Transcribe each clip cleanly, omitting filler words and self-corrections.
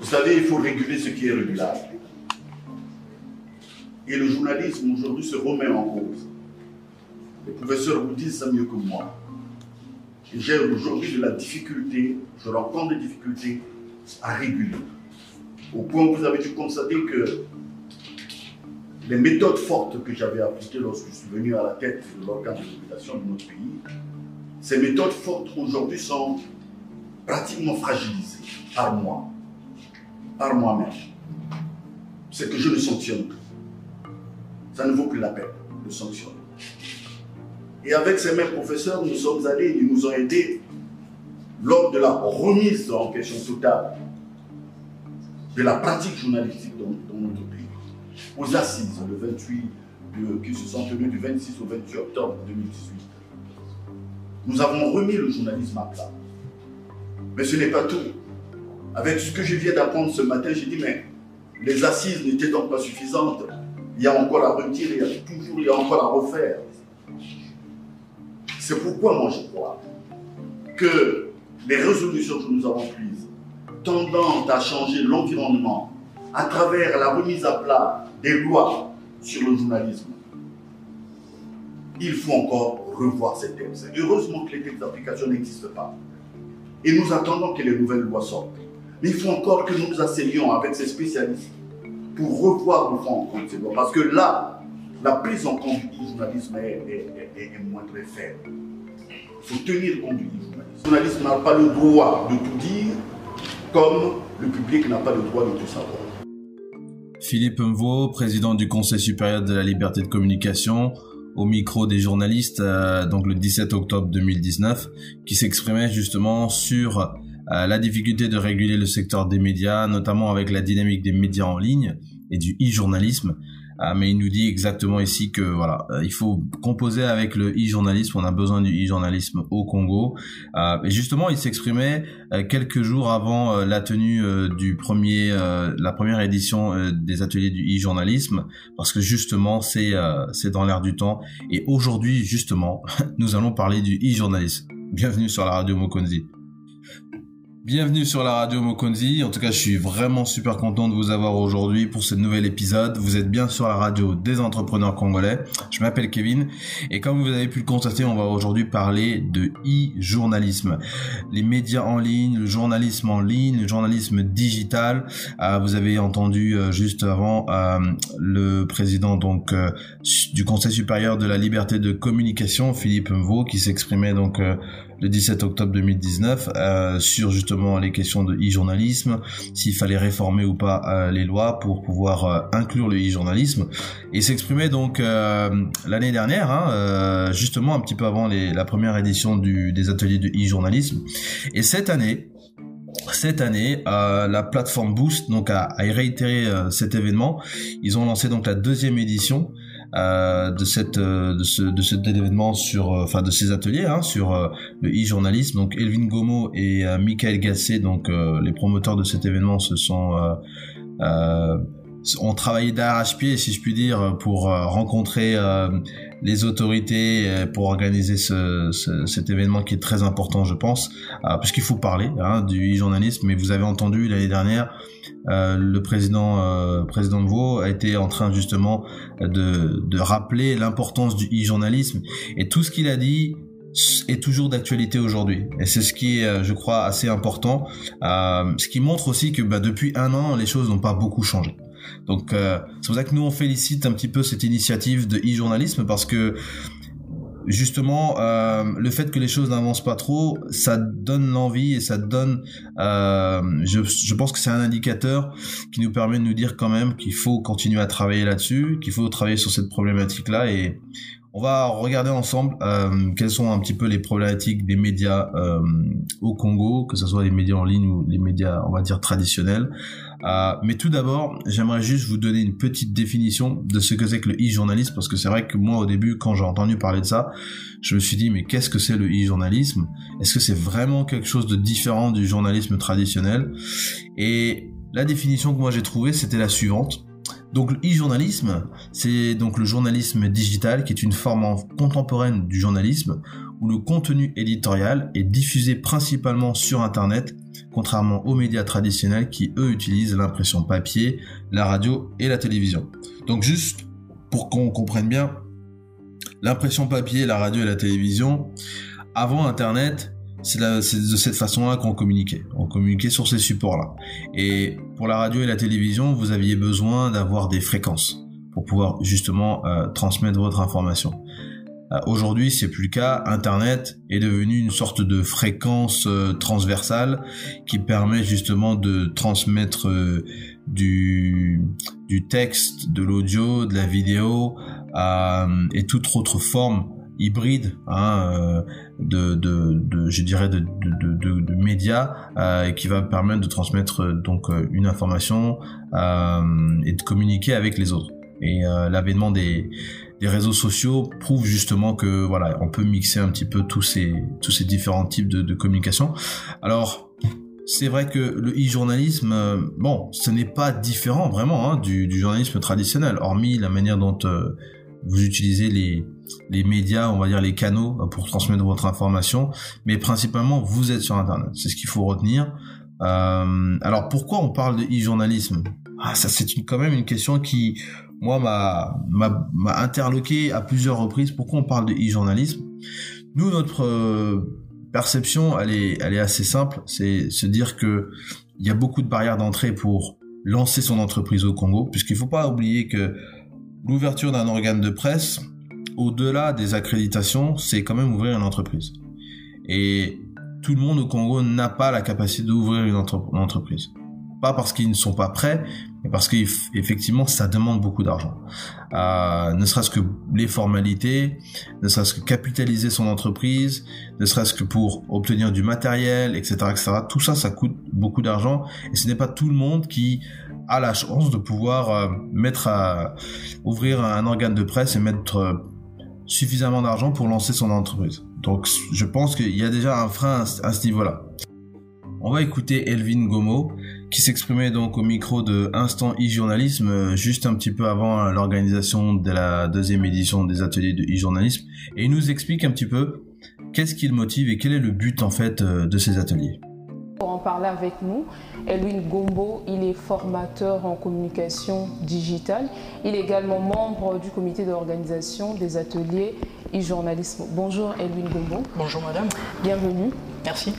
Vous savez, il faut réguler ce qui est régulable. Et le journalisme aujourd'hui se remet en cause. Les professeurs vous disent ça mieux que moi. J'ai aujourd'hui de la difficulté, je rencontre des difficultés à réguler. Au point où vous avez dû constater que les méthodes fortes que j'avais appliquées lorsque je suis venu à la tête de l'organe de régulation de notre pays, ces méthodes fortes aujourd'hui sont pratiquement fragilisées par moi, par moi-même. C'est que je ne sanctionne plus. Ça ne vaut plus la peine de sanctionner. Et avec ces mêmes professeurs, nous sommes allés, ils nous ont aidés lors de la remise en question totale de la pratique journalistique dans notre pays. Aux assises, le 28, qui se sont tenues du 26 au 28 octobre 2018, nous avons remis le journalisme à plat. Mais ce n'est pas tout. Avec ce que je viens d'apprendre ce matin, j'ai dit, mais les assises n'étaient donc pas suffisantes. Il y a encore à retirer, il y a encore à refaire. C'est pourquoi moi je crois que les résolutions que nous avons prises tendant à changer l'environnement à travers la remise à plat des lois sur le journalisme, il faut encore revoir ces textes. Heureusement que les textes d'application n'existent pas. Et nous attendons que les nouvelles lois sortent. Mais il faut encore que nous nous asseyions avec ces spécialistes pour revoir le fond en compte ces lois. Parce que là, la prise en compte du journalisme est moins très faible. Il faut tenir compte du journalisme. Le journaliste n'a pas le droit de tout dire, comme le public n'a pas le droit de tout savoir. Philippe Mvouo, président du Conseil supérieur de la liberté de communication, au micro des journalistes, donc le 17 octobre 2019, qui s'exprimait justement sur la difficulté de réguler le secteur des médias, notamment avec la dynamique des médias en ligne et du e-journalisme. Mais il nous dit exactement ici que voilà, il faut composer avec le e-journalisme, on a besoin du e-journalisme au Congo. Et justement, il s'exprimait quelques jours avant la tenue de la première édition des ateliers du e-journalisme, parce que justement, c'est dans l'air du temps. Et aujourd'hui, justement, nous allons parler du e-journalisme. Bienvenue sur la radio Mokonzi. Bienvenue sur la radio Mokonzi, en tout cas je suis vraiment super content de vous avoir aujourd'hui pour ce nouvel épisode. Vous êtes bien sur la radio des entrepreneurs congolais, je m'appelle Kevin et comme vous avez pu le constater, on va aujourd'hui parler de e-journalisme. Les médias en ligne, le journalisme en ligne, le journalisme digital, vous avez entendu juste avant le président donc du Conseil supérieur de la liberté de communication, Philippe Mvouo, qui s'exprimait donc le 17 octobre 2019 sur justement les questions de e-journalisme, s'il fallait réformer ou pas les lois pour pouvoir inclure le e-journalisme, et s'exprimait donc l'année dernière, justement un petit peu avant la première édition des ateliers de e-journalisme. Et cette année, la plateforme Boost donc a réitéré cet événement. Ils ont lancé donc la deuxième édition de cet événement de ces ateliers sur le e-journalisme. Donc Elvin Gomo et Michael Gassé, donc les promoteurs de cet événement, ont travaillé d'arrache-pied, si je puis dire, pour rencontrer les autorités, pour organiser cet événement qui est très important, je pense, parce qu'il faut parler du e-journalisme. Mais vous avez entendu l'année dernière, le président Mvouo a été en train justement de rappeler l'importance du e-journalisme, et tout ce qu'il a dit est toujours d'actualité aujourd'hui, et c'est ce qui est, je crois, assez important, ce qui montre aussi que depuis un an les choses n'ont pas beaucoup changé. Donc c'est pour ça que nous on félicite un petit peu cette initiative de e-journalisme, parce que justement, le fait que les choses n'avancent pas trop, ça donne l'envie et ça donne... je pense que c'est un indicateur qui nous permet de nous dire quand même qu'il faut continuer à travailler là-dessus, qu'il faut travailler sur cette problématique-là. Et on va regarder ensemble quelles sont un petit peu les problématiques des médias au Congo, que ce soit les médias en ligne ou les médias, on va dire, traditionnels. Mais tout d'abord, j'aimerais juste vous donner une petite définition de ce que c'est que le e-journalisme, parce que c'est vrai que moi au début, quand j'ai entendu parler de ça, je me suis dit, mais qu'est-ce que c'est le e-journalisme? Est-ce que c'est vraiment quelque chose de différent du journalisme traditionnel? Et la définition que moi j'ai trouvée, c'était la suivante. Donc le e-journalisme, c'est donc le journalisme digital, qui est une forme contemporaine du journalisme où le contenu éditorial est diffusé principalement sur Internet, contrairement aux médias traditionnels qui, eux, utilisent l'impression papier, la radio et la télévision. Donc juste pour qu'on comprenne bien, l'impression papier, la radio et la télévision, avant Internet, c'est de cette façon-là qu'on communiquait. On communiquait sur ces supports-là. Et pour la radio et la télévision, vous aviez besoin d'avoir des fréquences pour pouvoir justement transmettre votre information. Aujourd'hui, c'est plus le cas. Internet est devenu une sorte de fréquence transversale qui permet justement de transmettre du texte, de l'audio, de la vidéo et toute autre forme hybride de médias qui va permettre de transmettre donc une information et de communiquer avec les autres. Et l'avènement des réseaux sociaux prouve justement que voilà, on peut mixer un petit peu tous ces différents types de communication. Alors c'est vrai que le e-journalisme, ce n'est pas différent vraiment du journalisme traditionnel, hormis la manière dont vous utilisez les médias, on va dire les canaux pour transmettre votre information, mais principalement vous êtes sur Internet. C'est ce qu'il faut retenir. Alors pourquoi on parle de e-journalisme ? Ça c'est quand même une question qui moi m'a interloqué à plusieurs reprises. Pourquoi on parle de e-journalisme ? Nous, notre perception, elle est assez simple. C'est se dire que il y a beaucoup de barrières d'entrée pour lancer son entreprise au Congo, puisqu'il faut pas oublier que l'ouverture d'un organe de presse, au-delà des accréditations, c'est quand même ouvrir une entreprise. Et tout le monde au Congo n'a pas la capacité d'ouvrir une entreprise. Pas parce qu'ils ne sont pas prêts, mais parce qu'effectivement, ça demande beaucoup d'argent. Ne serait-ce que les formalités, ne serait-ce que capitaliser son entreprise, ne serait-ce que pour obtenir du matériel, etc., etc. Tout ça, ça coûte beaucoup d'argent. Et ce n'est pas tout le monde qui a la chance de pouvoir ouvrir un organe de presse et mettre suffisamment d'argent pour lancer son entreprise. Donc, je pense qu'il y a déjà un frein à ce niveau-là. On va écouter Elvin Gomo, qui s'exprimait donc au micro de Instant e-journalisme, juste un petit peu avant l'organisation de la deuxième édition des ateliers de e-journalisme, et il nous explique un petit peu qu'est-ce qui le motive et quel est le but en fait de ces ateliers. Pour en parler avec nous, Elwin Gombo, il est formateur en communication digitale. Il est également membre du comité d'organisation des ateliers e-journalisme. Bonjour Elwin Gombo. Bonjour madame. Bienvenue. Merci.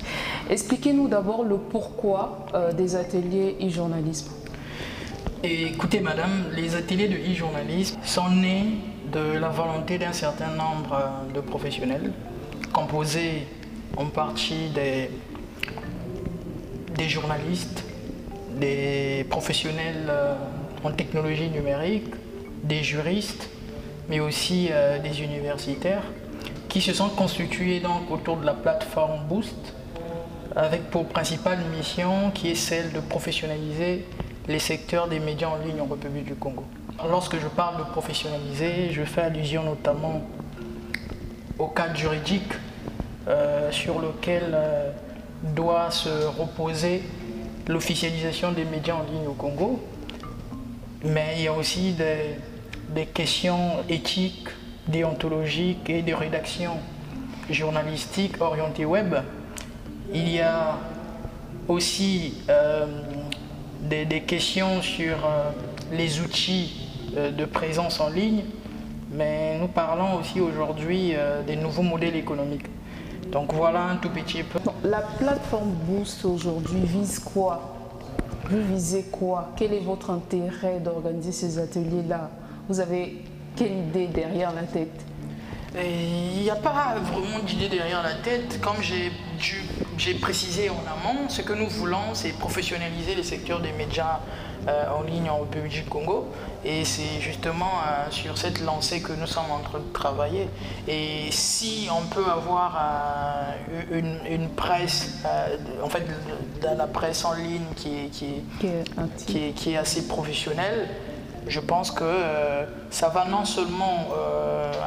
Expliquez-nous d'abord le pourquoi des ateliers e-journalisme. Écoutez madame, les ateliers de e-journalisme sont nés de la volonté d'un certain nombre de professionnels, composés en partie des journalistes, des professionnels en technologie numérique, des juristes, mais aussi des universitaires, qui se sont constitués donc autour de la plateforme Boost, avec pour principale mission qui est celle de professionnaliser les secteurs des médias en ligne en République du Congo. Lorsque je parle de professionnaliser, je fais allusion notamment au cadre juridique sur lequel doit se reposer l'officialisation des médias en ligne au Congo, mais il y a aussi des questions éthiques, déontologiques et de rédaction journalistique orientée web. Il y a aussi des questions sur les outils de présence en ligne, mais nous parlons aussi aujourd'hui des nouveaux modèles économiques. Donc voilà un tout petit peu. La plateforme Boost aujourd'hui vise quoi ? Vous visez quoi ? Quel est votre intérêt d'organiser ces ateliers-là ? Vous avez quelle idée derrière la tête ? Il n'y a pas vraiment d'idée derrière la tête. Comme j'ai précisé en amont, ce que nous voulons, c'est professionnaliser les secteurs des médias en ligne en République du Congo. Et c'est justement sur cette lancée que nous sommes en train de travailler. Et si on peut avoir une presse, en fait, la presse en ligne qui est assez professionnelle, je pense que ça va non seulement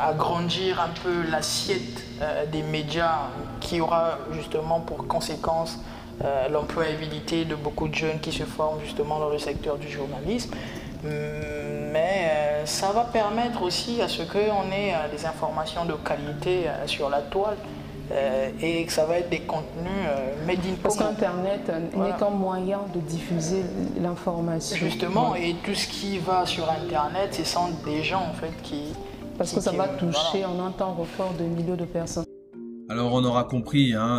agrandir un peu l'assiette des médias, qui aura justement pour conséquence l'employabilité de beaucoup de jeunes qui se forment justement dans le secteur du journalisme, mais ça va permettre aussi à ce qu'on ait des informations de qualité sur la toile et que ça va être des contenus made in Congo. Parce qu'Internet n'est qu'un moyen de diffuser l'information. Justement, et tout ce qui va sur Internet, ce sont des gens en fait qui... Parce que ça va toucher en un temps record de millions de personnes. Alors on aura compris, hein,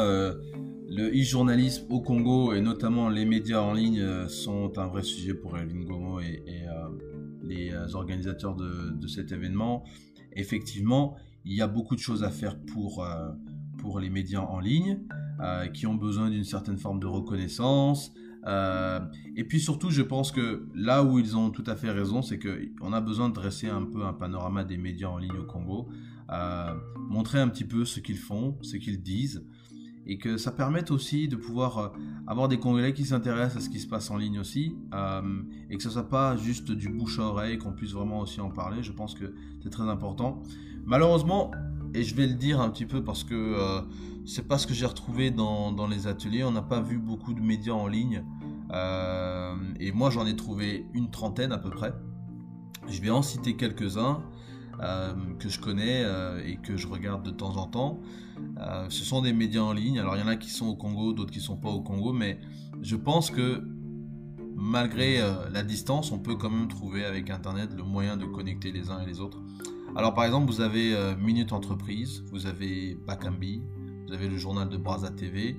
le e-journalisme au Congo et notamment les médias en ligne sont un vrai sujet pour Elvin Gomo et les organisateurs de cet événement. Effectivement, il y a beaucoup de choses à faire pour les médias en ligne qui ont besoin d'une certaine forme de reconnaissance. Et puis surtout, je pense que là où ils ont tout à fait raison, c'est qu'on a besoin de dresser un peu un panorama des médias en ligne au Congo, montrer un petit peu ce qu'ils font, ce qu'ils disent, et que ça permette aussi de pouvoir avoir des Congolais qui s'intéressent à ce qui se passe en ligne aussi, et que ça ne soit pas juste du bouche à oreille, qu'on puisse vraiment aussi en parler. Je pense que c'est très important. Malheureusement, et je vais le dire un petit peu parce que c'est pas ce que j'ai retrouvé dans les ateliers, on n'a pas vu beaucoup de médias en ligne, et moi j'en ai trouvé une trentaine à peu près. Je vais en citer quelques-uns que je connais et que je regarde de temps en temps. Ce sont des médias en ligne, alors il y en a qui sont au Congo, d'autres qui sont pas au Congo, mais je pense que malgré la distance, on peut quand même trouver avec Internet le moyen de connecter les uns et les autres. Alors par exemple, vous avez Minute Entreprise, vous avez Bakambi, vous avez le journal de Brazza TV,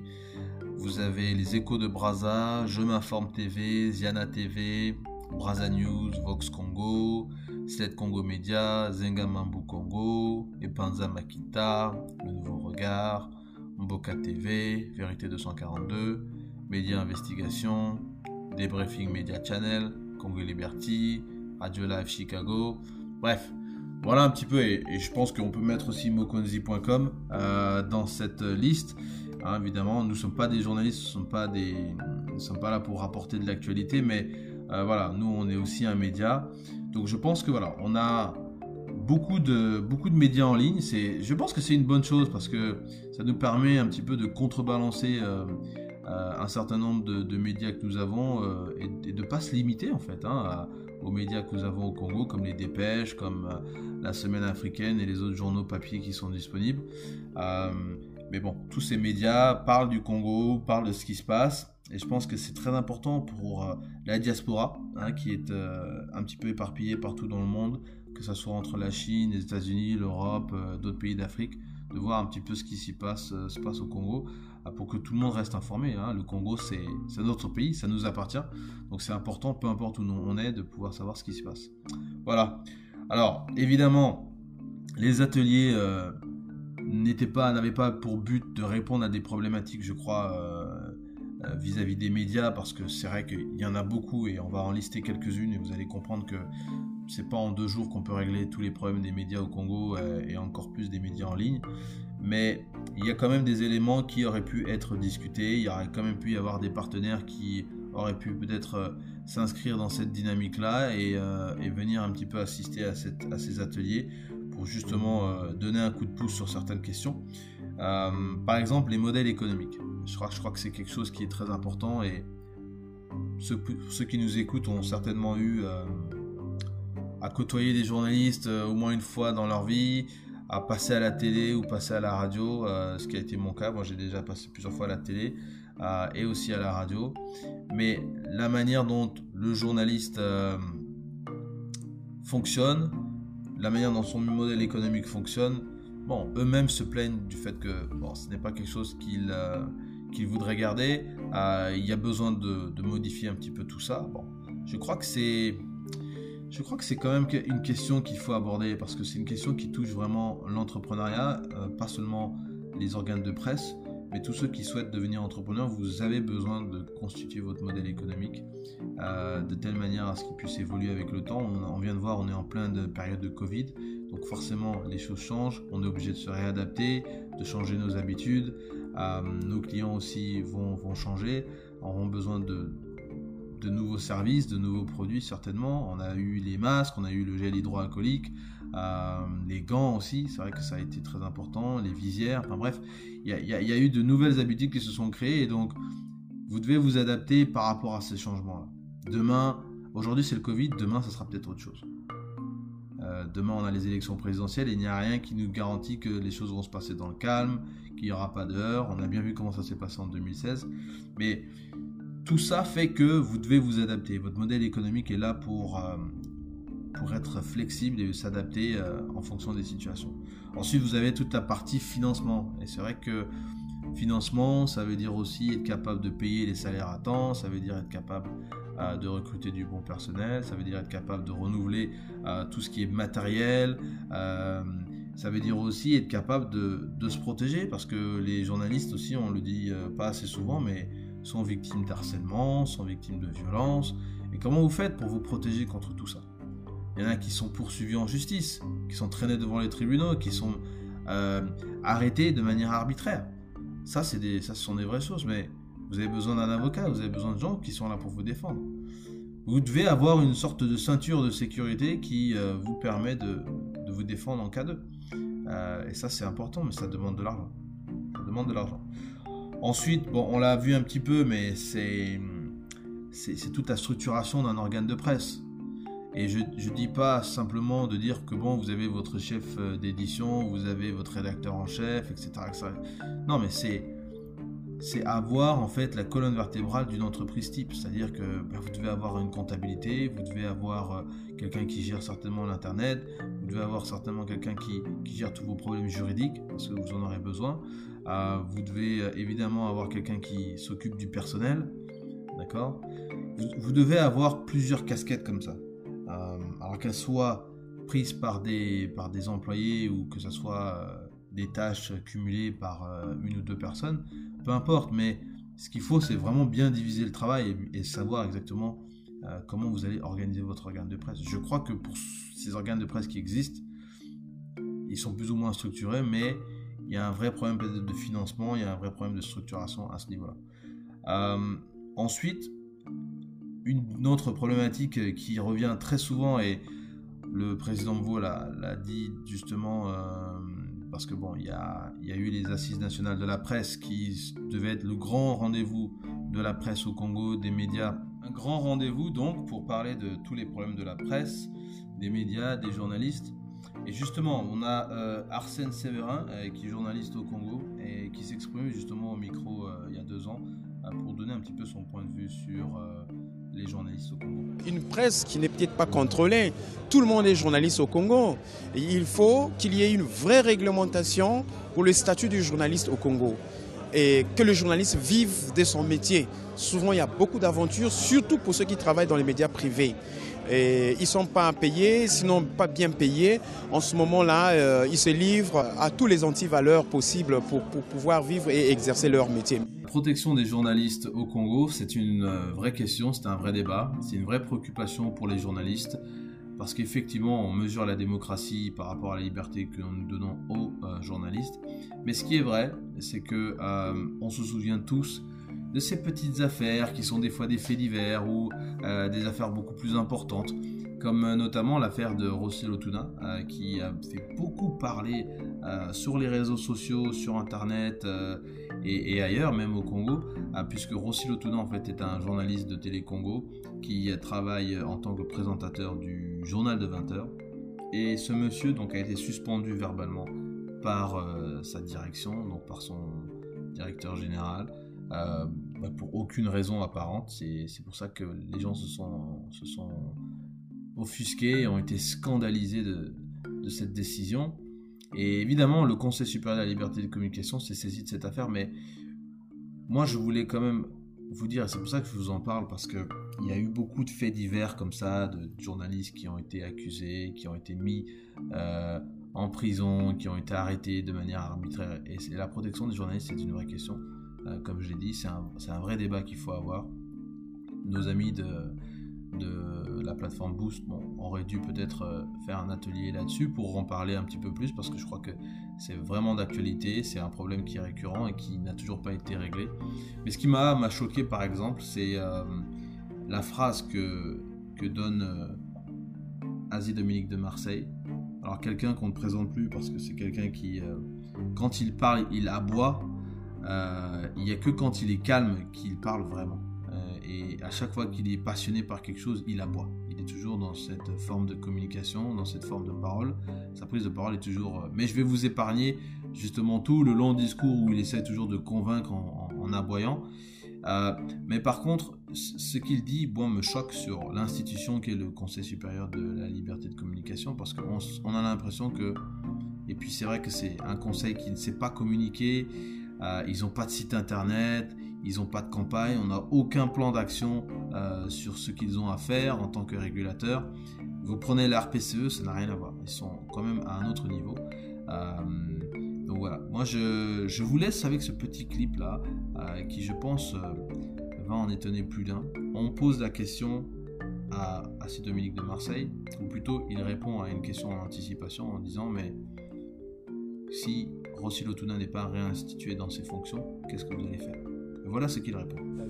vous avez les échos de Brazza, Je m'informe TV, Ziana TV, Brazza News, Vox Congo, Sled Congo Média, Zenga Mambu Congo, Epanza Makita, Le Nouveau Regard, Mboka TV, Vérité 242, Média Investigation, Debriefing Media Channel, Congo Liberty, Radio Live Chicago, bref. Voilà un petit peu, et je pense qu'on peut mettre aussi mokonzi.com dans cette liste. Hein, évidemment, nous ne sommes pas des journalistes, nous ne sommes pas là pour rapporter de l'actualité, mais voilà, nous on est aussi un média. Donc je pense que voilà, on a beaucoup de médias en ligne. Je pense que c'est une bonne chose parce que ça nous permet un petit peu de contrebalancer un certain nombre de médias que nous avons et de ne pas se limiter en fait aux médias que nous avons au Congo, comme les Dépêches, comme la Semaine africaine et les autres journaux papier qui sont disponibles. Mais bon, tous ces médias parlent du Congo, parlent de ce qui se passe, et je pense que c'est très important pour la diaspora, qui est un petit peu éparpillée partout dans le monde, que ce soit entre la Chine, les États-Unis, l'Europe, d'autres pays d'Afrique, de voir un petit peu ce qui se passe au Congo, pour que tout le monde reste informé. Le Congo, c'est notre pays, ça nous appartient. Donc c'est important, peu importe où on est, de pouvoir savoir ce qui se passe. Voilà. Alors, évidemment, les ateliers n'avaient pas pour but de répondre à des problématiques, je crois, vis-à-vis des médias, parce que c'est vrai qu'il y en a beaucoup, et on va en lister quelques-unes, et vous allez comprendre que c'est pas en 2 jours qu'on peut régler tous les problèmes des médias au Congo, et encore plus des médias en ligne. Mais il y a quand même des éléments qui auraient pu être discutés, il y aurait quand même pu y avoir des partenaires qui auraient pu peut-être s'inscrire dans cette dynamique-là et venir un petit peu assister à ces ateliers pour justement donner un coup de pouce sur certaines questions. Par exemple, les modèles économiques. Je crois que c'est quelque chose qui est très important, et ceux qui nous écoutent ont certainement eu à côtoyer des journalistes au moins une fois dans leur vie, à passer à la télé ou passer à la radio, ce qui a été mon cas. Moi, j'ai déjà passé plusieurs fois à la télé et aussi à la radio. Mais la manière dont le journaliste fonctionne, la manière dont son modèle économique fonctionne, bon, eux-mêmes se plaignent du fait que ce n'est pas quelque chose qu'ils voudraient garder. Il y a besoin de modifier un petit peu tout ça. Bon, je crois que c'est quand même une question qu'il faut aborder, parce que c'est une question qui touche vraiment l'entrepreneuriat, pas seulement les organes de presse, mais tous ceux qui souhaitent devenir entrepreneurs. Vous avez besoin de constituer votre modèle économique de telle manière à ce qu'il puisse évoluer avec le temps. On vient de voir, on est en pleine période de Covid, donc forcément les choses changent, on est obligé de se réadapter, de changer nos habitudes, nos clients aussi vont changer, auront besoin de nouveaux services, de nouveaux produits certainement. On a eu les masques, on a eu le gel hydroalcoolique, les gants aussi, c'est vrai que ça a été très important, les visières, enfin bref, il y a eu de nouvelles habitudes qui se sont créées, et donc vous devez vous adapter par rapport à ces changements-là. Aujourd'hui c'est le Covid, demain ça sera peut-être autre chose. Demain, on a les élections présidentielles et il n'y a rien qui nous garantit que les choses vont se passer dans le calme, qu'il n'y aura pas d'heure. On a bien vu comment ça s'est passé en 2016. Mais tout ça fait que vous devez vous adapter. Votre modèle économique est là pour être flexible et s'adapter en fonction des situations. Ensuite, vous avez toute la partie financement. Et c'est vrai que financement, ça veut dire aussi être capable de payer les salaires à temps, ça veut dire être capable de recruter du bon personnel, ça veut dire être capable de renouveler tout ce qui est matériel, ça veut dire aussi être capable de se protéger, parce que les journalistes aussi, on le dit pas assez souvent, mais sont victimes d'harcèlement, sont victimes de violence. Et comment vous faites pour vous protéger contre tout ça? Il y en a qui sont poursuivis en justice, qui sont traînés devant les tribunaux, qui sont arrêtés de manière arbitraire. Ça, ce sont des vraies choses, mais vous avez besoin d'un avocat, vous avez besoin de gens qui sont là pour vous défendre. Vous devez avoir une sorte de ceinture de sécurité qui vous permet de vous défendre en cas de. Et ça, c'est important, mais ça demande de l'argent. Ça demande de l'argent. Ensuite, bon, on l'a vu un petit peu, mais c'est toute la structuration d'un organe de presse. Et je dis pas simplement de dire que bon, vous avez votre chef d'édition, vous avez votre rédacteur en chef, etc., etc. Non, mais c'est avoir en fait la colonne vertébrale d'une entreprise type. C'est-à-dire que vous devez avoir une comptabilité, vous devez avoir quelqu'un qui gère certainement l'internet, vous devez avoir certainement quelqu'un qui gère tous vos problèmes juridiques, parce que vous en aurez besoin. Vous devez évidemment avoir quelqu'un qui s'occupe du personnel, d'accord ? Vous devez avoir plusieurs casquettes comme ça. Alors qu'elles soient prises par des employés ou que ce soit des tâches cumulées par une ou deux personnes, peu importe, mais ce qu'il faut, c'est vraiment bien diviser le travail et savoir exactement comment vous allez organiser votre organe de presse. Je crois que pour ces organes de presse qui existent, ils sont plus ou moins structurés, mais il y a un vrai problème peut-être de financement, il y a un vrai problème de structuration à ce niveau-là. Ensuite, une autre problématique qui revient très souvent, et le président Mvouo l'a dit justement, parce que bon, il y a eu les assises nationales de la presse qui devaient être le grand rendez-vous de la presse au Congo, des médias. Un grand rendez-vous donc pour parler de tous les problèmes de la presse, des médias, des journalistes. Et justement, on a Arsène Séverin, qui est journaliste au Congo et qui s'exprimait justement au micro il y a 2 ans pour donner un petit peu son point de vue sur les journalistes au Congo. Une presse qui n'est peut-être pas contrôlée. Tout le monde est journaliste au Congo. Et il faut qu'il y ait une vraie réglementation pour le statut du journaliste au Congo. Et que le journaliste vive de son métier. Souvent, il y a beaucoup d'aventures, surtout pour ceux qui travaillent dans les médias privés. Et ils ne sont pas payés, sinon pas bien payés. En ce moment-là, ils se livrent à tous les antivaleurs possibles pour pouvoir vivre et exercer leur métier. La protection des journalistes au Congo, c'est une vraie question, c'est un vrai débat, c'est une vraie préoccupation pour les journalistes, parce qu'effectivement, on mesure la démocratie par rapport à la liberté que nous donnons aux journalistes. Mais ce qui est vrai, c'est que on se souvient tous de ces petites affaires qui sont des fois des faits divers ou des affaires beaucoup plus importantes, comme notamment l'affaire de Rossi Lotounin qui a fait beaucoup parler sur les réseaux sociaux, sur internet et ailleurs, même au Congo, puisque Rossi Lotounin en fait est un journaliste de Télé Congo qui travaille en tant que présentateur du journal de 20h, et ce monsieur donc a été suspendu verbalement par sa direction, donc par son directeur général, pour aucune raison apparente. C'est pour ça que les gens se sont offusqués et ont été scandalisés de cette décision. Et évidemment, le Conseil supérieur de la liberté de communication s'est saisi de cette affaire, mais moi je voulais quand même vous dire, et c'est pour ça que je vous en parle, parce qu'il y a eu beaucoup de faits divers comme ça, de journalistes qui ont été accusés, qui ont été mis en prison, qui ont été arrêtés de manière arbitraire, et la protection des journalistes, c'est une vraie question. Comme je l'ai dit, c'est un vrai débat qu'il faut avoir. Nos amis de la plateforme Boost auraient dû peut-être faire un atelier là-dessus pour en parler un petit peu plus, parce que je crois que c'est vraiment d'actualité, c'est un problème qui est récurrent et qui n'a toujours pas été réglé. Mais ce qui m'a choqué par exemple, c'est la phrase que donne Azy Dominique de Marseille. Alors quelqu'un qu'on ne présente plus parce que c'est quelqu'un qui, quand il parle, il aboie. Il n'y a que quand il est calme qu'il parle vraiment, et à chaque fois qu'il est passionné par quelque chose, il aboie, il est est toujours dans cette forme de communication, dans cette forme de parole. Sa prise de parole est toujours mais je vais vous épargner justement tout le long discours où il essaie toujours de convaincre en aboyant. Mais par contre, ce qu'il dit, bon, me choque sur l'institution qui est le Conseil supérieur de la liberté de communication, parce qu'on a l'impression que, et puis c'est vrai que c'est un conseil qui ne sait pas communiquer, ils n'ont pas de site internet, ils n'ont pas de campagne, on n'a aucun plan d'action sur ce qu'ils ont à faire en tant que régulateur. Vous prenez la RPCE, ça n'a rien à voir, ils sont quand même à un autre niveau. Donc voilà, moi je vous laisse avec ce petit clip là qui je pense va en étonner plus d'un. On pose la question à Azy Dominique de Marseille, ou plutôt il répond à une question en anticipation en disant mais si Rossi Lotounin n'est pas réinstitué dans ses fonctions, qu'est-ce que vous allez faire? Et voilà ce qu'il répond. Non,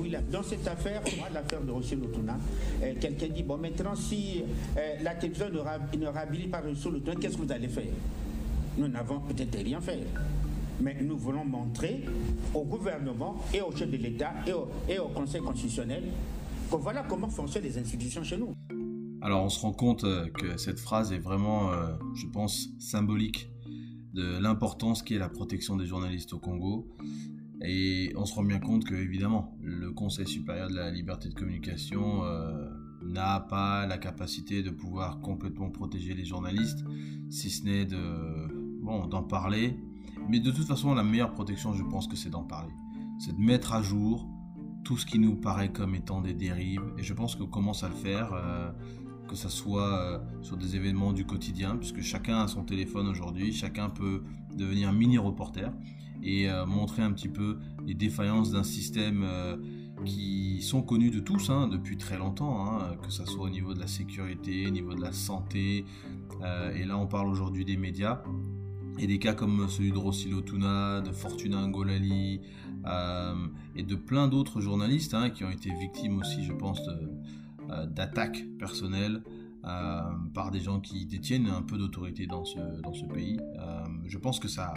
oui, dans cette affaire, l'affaire de Rossi Lotounin, quelqu'un dit bon maintenant si la télévision ne réhabilite pas Rossi Lotounin, qu'est-ce que vous allez faire? Nous n'avons peut-être rien fait, mais nous voulons montrer au gouvernement et au chef de l'État et au Conseil constitutionnel que voilà comment fonctionnent les institutions chez nous. Alors on se rend compte que cette phrase est vraiment, je pense, symbolique de l'importance qu'est la protection des journalistes au Congo. Et on se rend bien compte que, évidemment, le Conseil supérieur de la liberté de communication n'a pas la capacité de pouvoir complètement protéger les journalistes, si ce n'est d'en parler, mais de toute façon la meilleure protection je pense que c'est d'en parler, c'est de mettre à jour tout ce qui nous paraît comme étant des dérives, et je pense qu'on commence à le faire, que ça soit sur des événements du quotidien, puisque chacun a son téléphone aujourd'hui, chacun peut devenir mini-reporter et montrer un petit peu les défaillances d'un système qui sont connus de tous depuis très longtemps, que ça soit au niveau de la sécurité, au niveau de la santé, et là on parle aujourd'hui des médias, et des cas comme celui de Rossi Lotounin, de Fortuna Angolali, et de plein d'autres journalistes qui ont été victimes aussi, je pense, d'attaques personnelles par des gens qui détiennent un peu d'autorité dans ce pays. Je pense que ça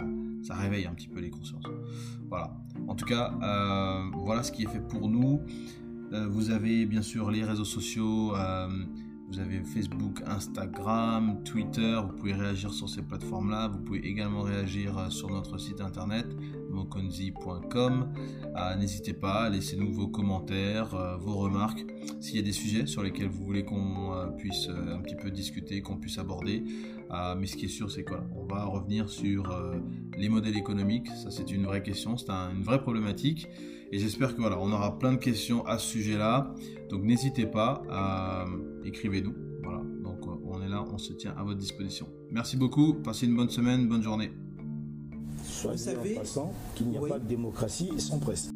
réveille un petit peu les consciences. Voilà. En tout cas, voilà ce qui est fait pour nous. Vous avez bien sûr les réseaux sociaux, vous avez Facebook, Instagram, Twitter, vous pouvez réagir sur ces plateformes-là, vous pouvez également réagir sur notre site internet mokonzi.com. N'hésitez pas, laissez-nous vos commentaires, vos remarques. S'il y a des sujets sur lesquels vous voulez qu'on puisse un petit peu discuter, qu'on puisse aborder, mais ce qui est sûr c'est qu'on va revenir sur les modèles économiques, ça c'est une vraie question, c'est une vraie problématique, et j'espère que on aura plein de questions à ce sujet-là, donc n'hésitez pas, écrivez-nous, voilà, donc on est là, on se tient à votre disposition. Merci beaucoup, passez une bonne semaine, bonne journée. Soit dit en passant qu'il n'y a pas de démocratie sans presse.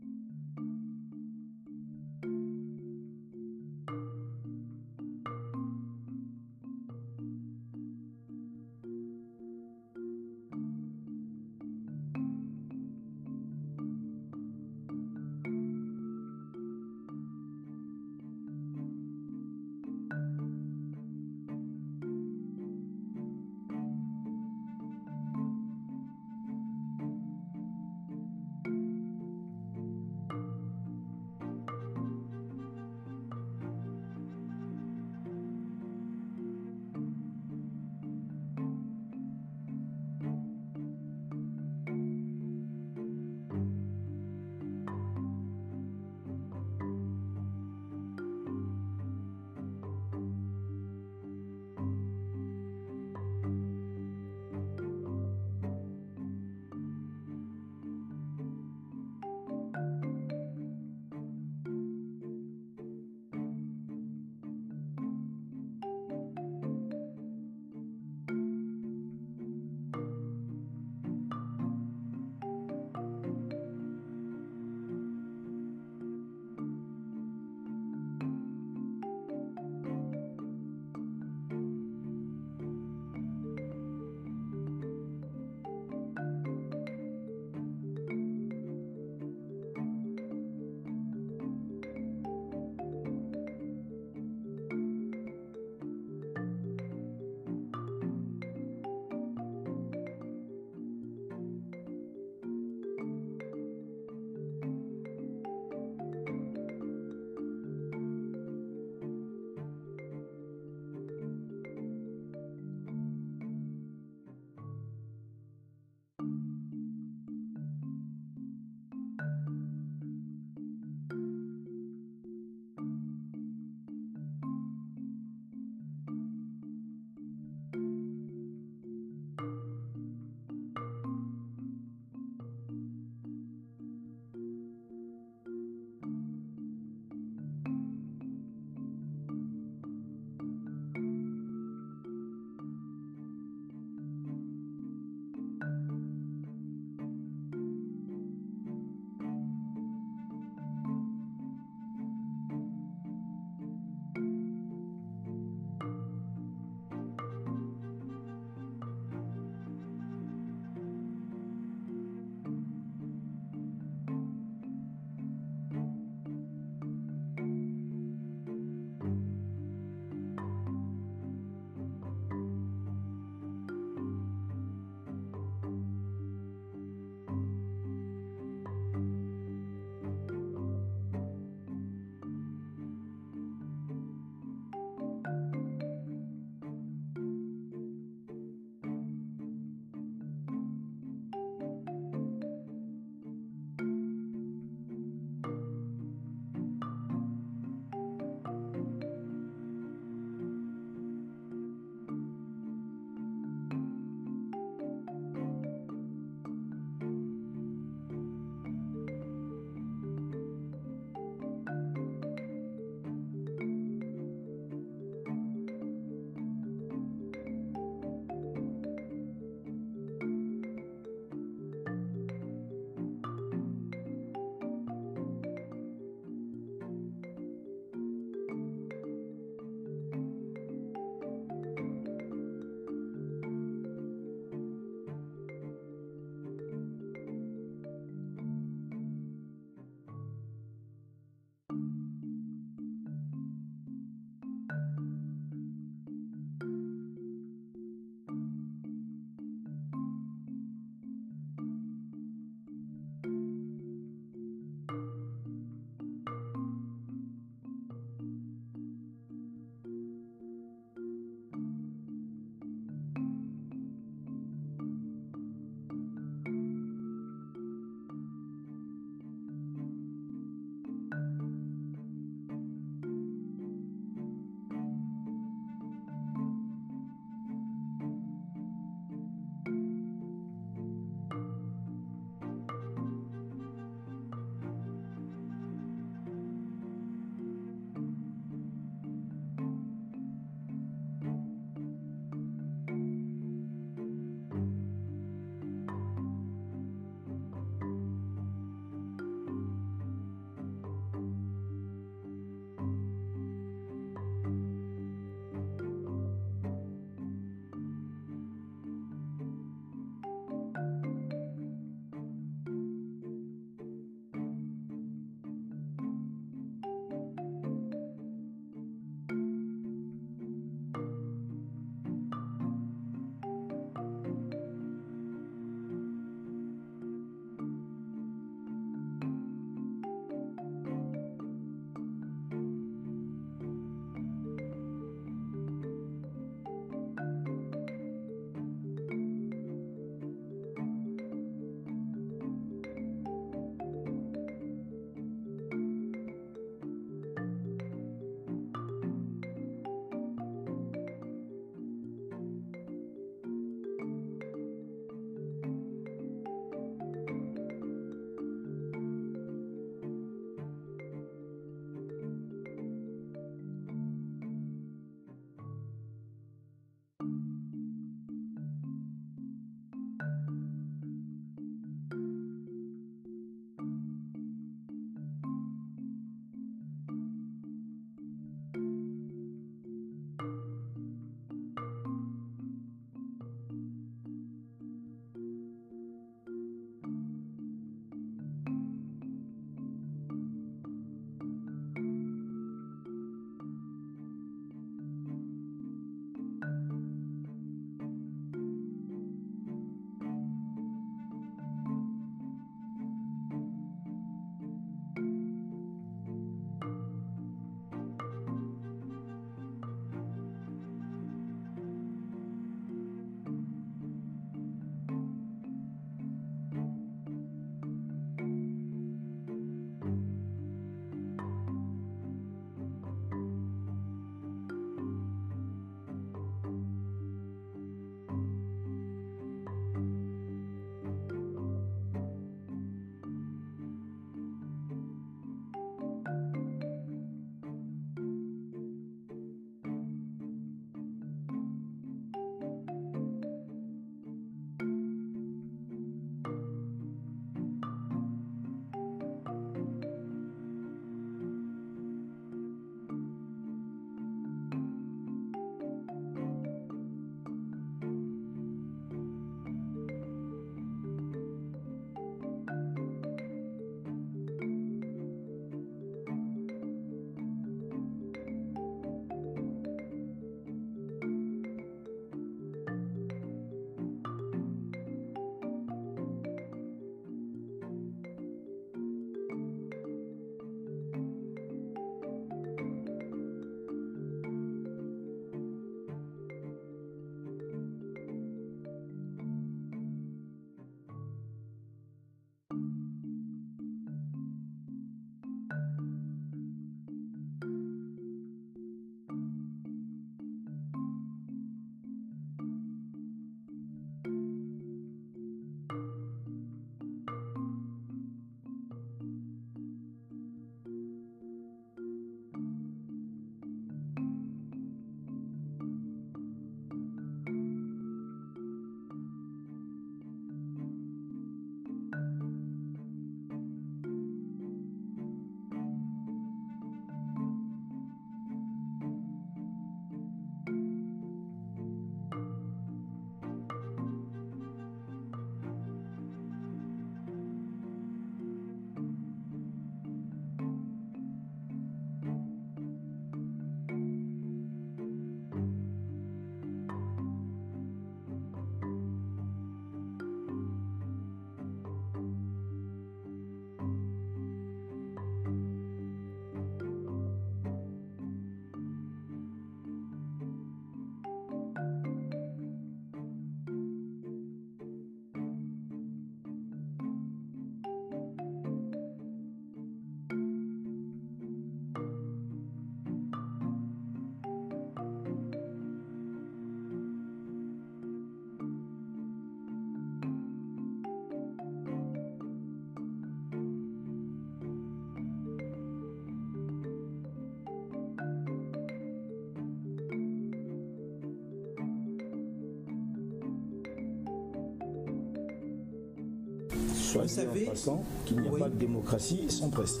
soit dit en passant qu'il n'y a pas de démocratie sans presse.